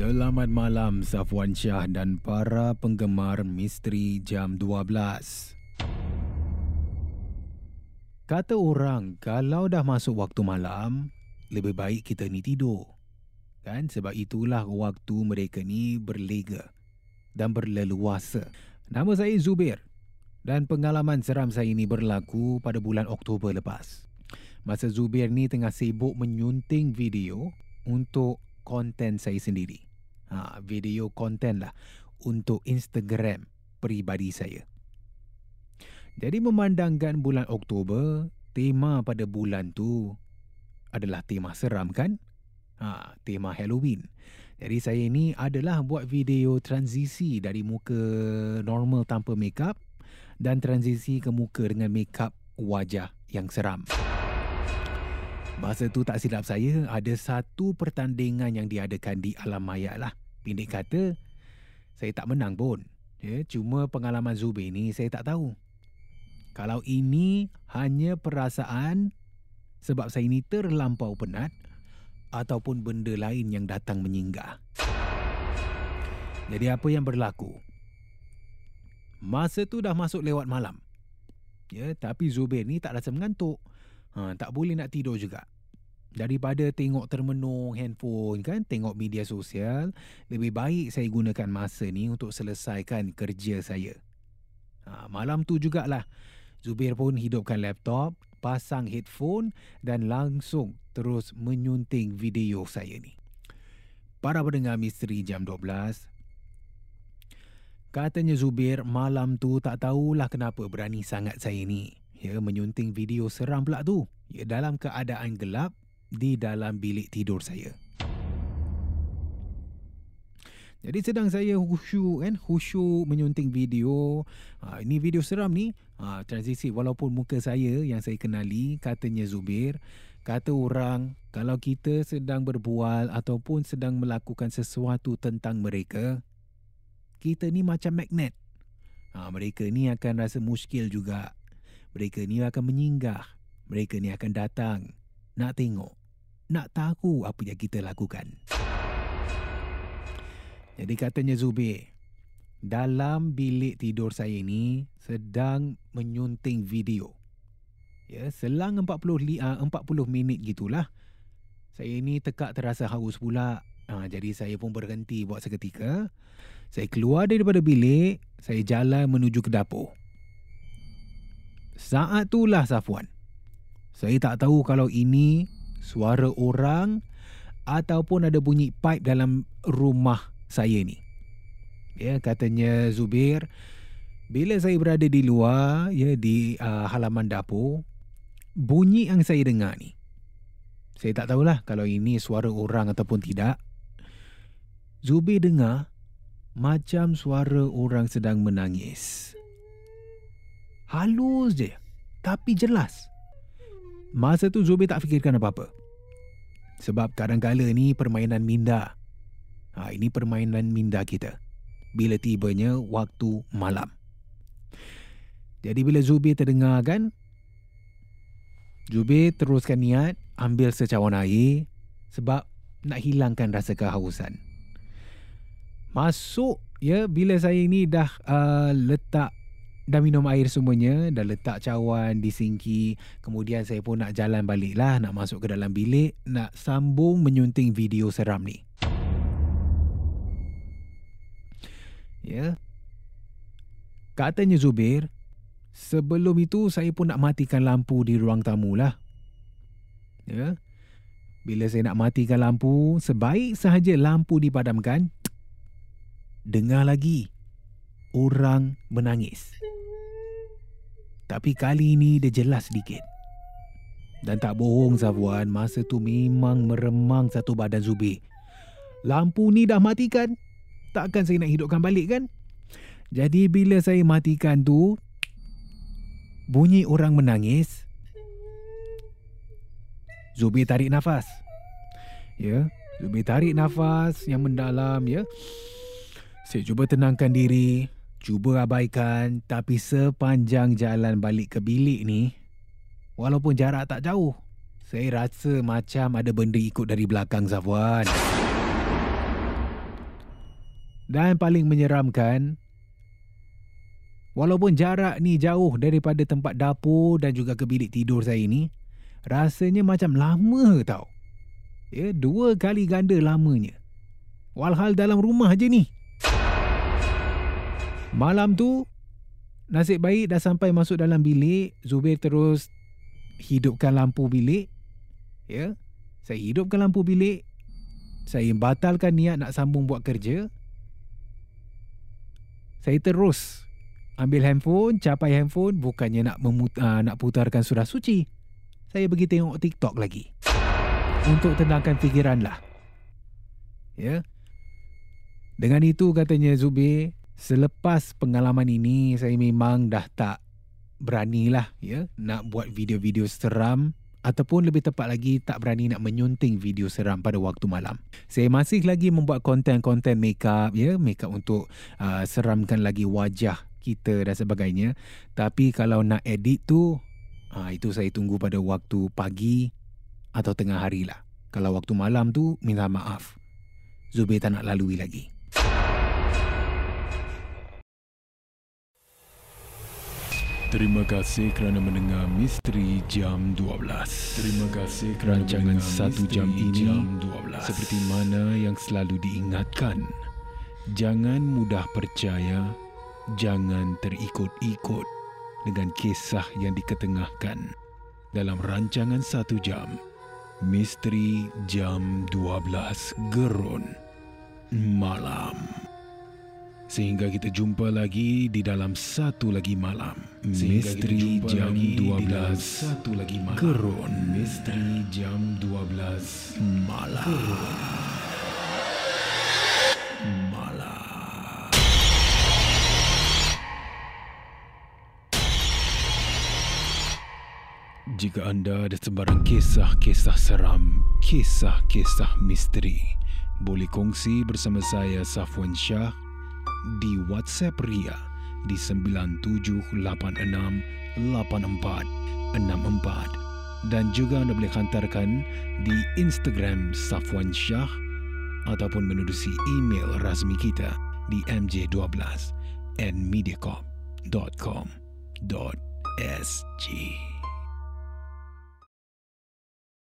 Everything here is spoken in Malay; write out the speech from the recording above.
Selamat malam Safwan Syah dan para penggemar Misteri Jam 12. Kata orang, kalau dah masuk waktu malam, lebih baik kita ni tidur. Kan? Sebab itulah waktu mereka ni berlega dan berleluasa. Nama saya Zubir dan pengalaman seram saya ni berlaku pada bulan Oktober lepas. Masa Zubir ni tengah sibuk menyunting video untuk konten saya sendiri. Video konten lah untuk Instagram peribadi saya. Jadi memandangkan bulan Oktober, tema pada bulan tu adalah tema seram kan? Tema Halloween. Jadi saya ni adalah buat video transisi dari muka normal tanpa makeup dan transisi ke muka dengan makeup wajah yang seram. Masa tu tak silap saya, ada satu pertandingan yang diadakan di alam maya lah. Pendek kata, saya tak menang pun. Ya, cuma pengalaman Zubir ni saya tak tahu. Kalau ini hanya perasaan sebab saya ni terlampau penat ataupun benda lain yang datang menyinggah. Jadi apa yang berlaku? Masa tu dah masuk lewat malam. Ya, tapi Zubir ni tak rasa mengantuk. Tak boleh nak tidur juga. Daripada tengok termenung handphone kan, tengok media sosial, lebih baik saya gunakan masa ni untuk selesaikan kerja saya. Malam tu jugalah Zubir pun hidupkan laptop, pasang headphone dan langsung terus menyunting video saya ni. Para pendengar Misteri Jam 12, katanya Zubir malam tu tak tahulah kenapa berani sangat saya ni. Ya, menyunting video seram pula tu. Ya, dalam keadaan gelap di dalam bilik tidur saya. Jadi sedang saya khusyuk menyunting video. Ini video seram ni. Transisi walaupun muka saya yang saya kenali, katanya Zubir. Kata orang, kalau kita sedang berbual ataupun sedang melakukan sesuatu tentang mereka, kita ni macam magnet. Mereka ni akan rasa muskil juga. Mereka ni akan menyinggah. Mereka ni akan datang. Nak tengok. Nak tahu apa yang kita lakukan. Jadi katanya Zubir, dalam bilik tidur saya ni sedang menyunting video. Ya, selang 40 minit gitulah. Saya ni tekak terasa haus pula. Jadi saya pun berhenti buat seketika. Saya keluar daripada bilik, saya jalan menuju ke dapur. Saat itulah Safwan. Saya tak tahu kalau ini suara orang ataupun ada bunyi pipe dalam rumah saya ni. Ya, katanya Zubir, bila saya berada di luar, ya, di halaman dapur, bunyi yang saya dengar ni, saya tak tahulah kalau ini suara orang ataupun tidak. Zubir dengar macam suara orang sedang menangis. Halus je, tapi jelas. Masa tu Zubir tak fikirkan apa-apa. Sebab kadang-kala ni permainan minda. Ini permainan minda kita. Bila tibanya waktu malam. Jadi bila Zubir terdengar kan, Zubir teruskan niat ambil secawan air sebab nak hilangkan rasa kehausan. Masuk ya, bila saya ni dah letak, dah minum air semuanya, dah letak cawan di sinki, kemudian saya pun nak jalan balik lah, nak masuk ke dalam bilik, nak sambung menyunting video seram ni. Ya, katanya Zubir, sebelum itu saya pun nak matikan lampu di ruang tamu lah. Ya, bila saya nak matikan lampu, sebaik sahaja lampu dipadamkan, dengar lagi orang menangis. Tapi kali ini dia jelas sedikit. Dan tak bohong Safwan, masa tu memang meremang satu badan Zubir. Lampu ni dah matikan, takkan saya nak hidupkan balik kan? Jadi bila saya matikan tu, bunyi orang menangis. Zubir tarik nafas. Ya, Zubir tarik nafas yang mendalam ya. Saya cuba tenangkan diri, cuba abaikan, tapi sepanjang jalan balik ke bilik ni, walaupun jarak tak jauh, saya rasa macam ada benda ikut dari belakang Safwan. Dan paling menyeramkan, walaupun jarak ni jauh daripada tempat dapur dan juga ke bilik tidur saya ni, rasanya macam lama tau. Ya, 2 kali ganda lamanya. Walhal dalam rumah je ni. Malam tu, nasib baik dah sampai masuk dalam bilik, Zubir terus hidupkan lampu bilik. Ya, saya hidupkan lampu bilik. Saya batalkan niat nak sambung buat kerja. Saya terus ambil handphone, capai handphone, bukannya nak nak putarkan surah suci. Saya pergi tengok TikTok lagi. Untuk tenangkan fikiran lah. Ya. Dengan itu katanya Zubir, selepas pengalaman ini, saya memang dah tak beranilah ya, nak buat video-video seram ataupun lebih tepat lagi tak berani nak menyunting video seram pada waktu malam. Saya masih lagi membuat konten-konten makeup ya, makeup untuk seramkan lagi wajah kita dan sebagainya. Tapi kalau nak edit tu, itu saya tunggu pada waktu pagi atau tengah hari lah. Kalau waktu malam tu, minta maaf. Zubir tak nak lalui lagi. Terima kasih kerana mendengar Misteri Jam 12. Terima kasih kerana rancangan satu jam ini jam 12. Seperti mana yang selalu diingatkan, jangan mudah percaya, jangan terikut-ikut dengan kisah yang diketengahkan dalam rancangan satu jam Misteri Jam 12 Gerun Malam. Sehingga kita jumpa lagi di dalam satu lagi malam. Misteri Jam 12 satu lagi malam. Gerun Misteri Jam 12 malam. Malam. Jika anda ada sebarang kisah-kisah seram, kisah-kisah misteri, boleh kongsi bersama saya Safwan Syah di WhatsApp Ria di 97868464 dan juga anda boleh hantarkan di Instagram Safwan Syah ataupun menerusi email rasmi kita di mj12@mediacorp.com.sg.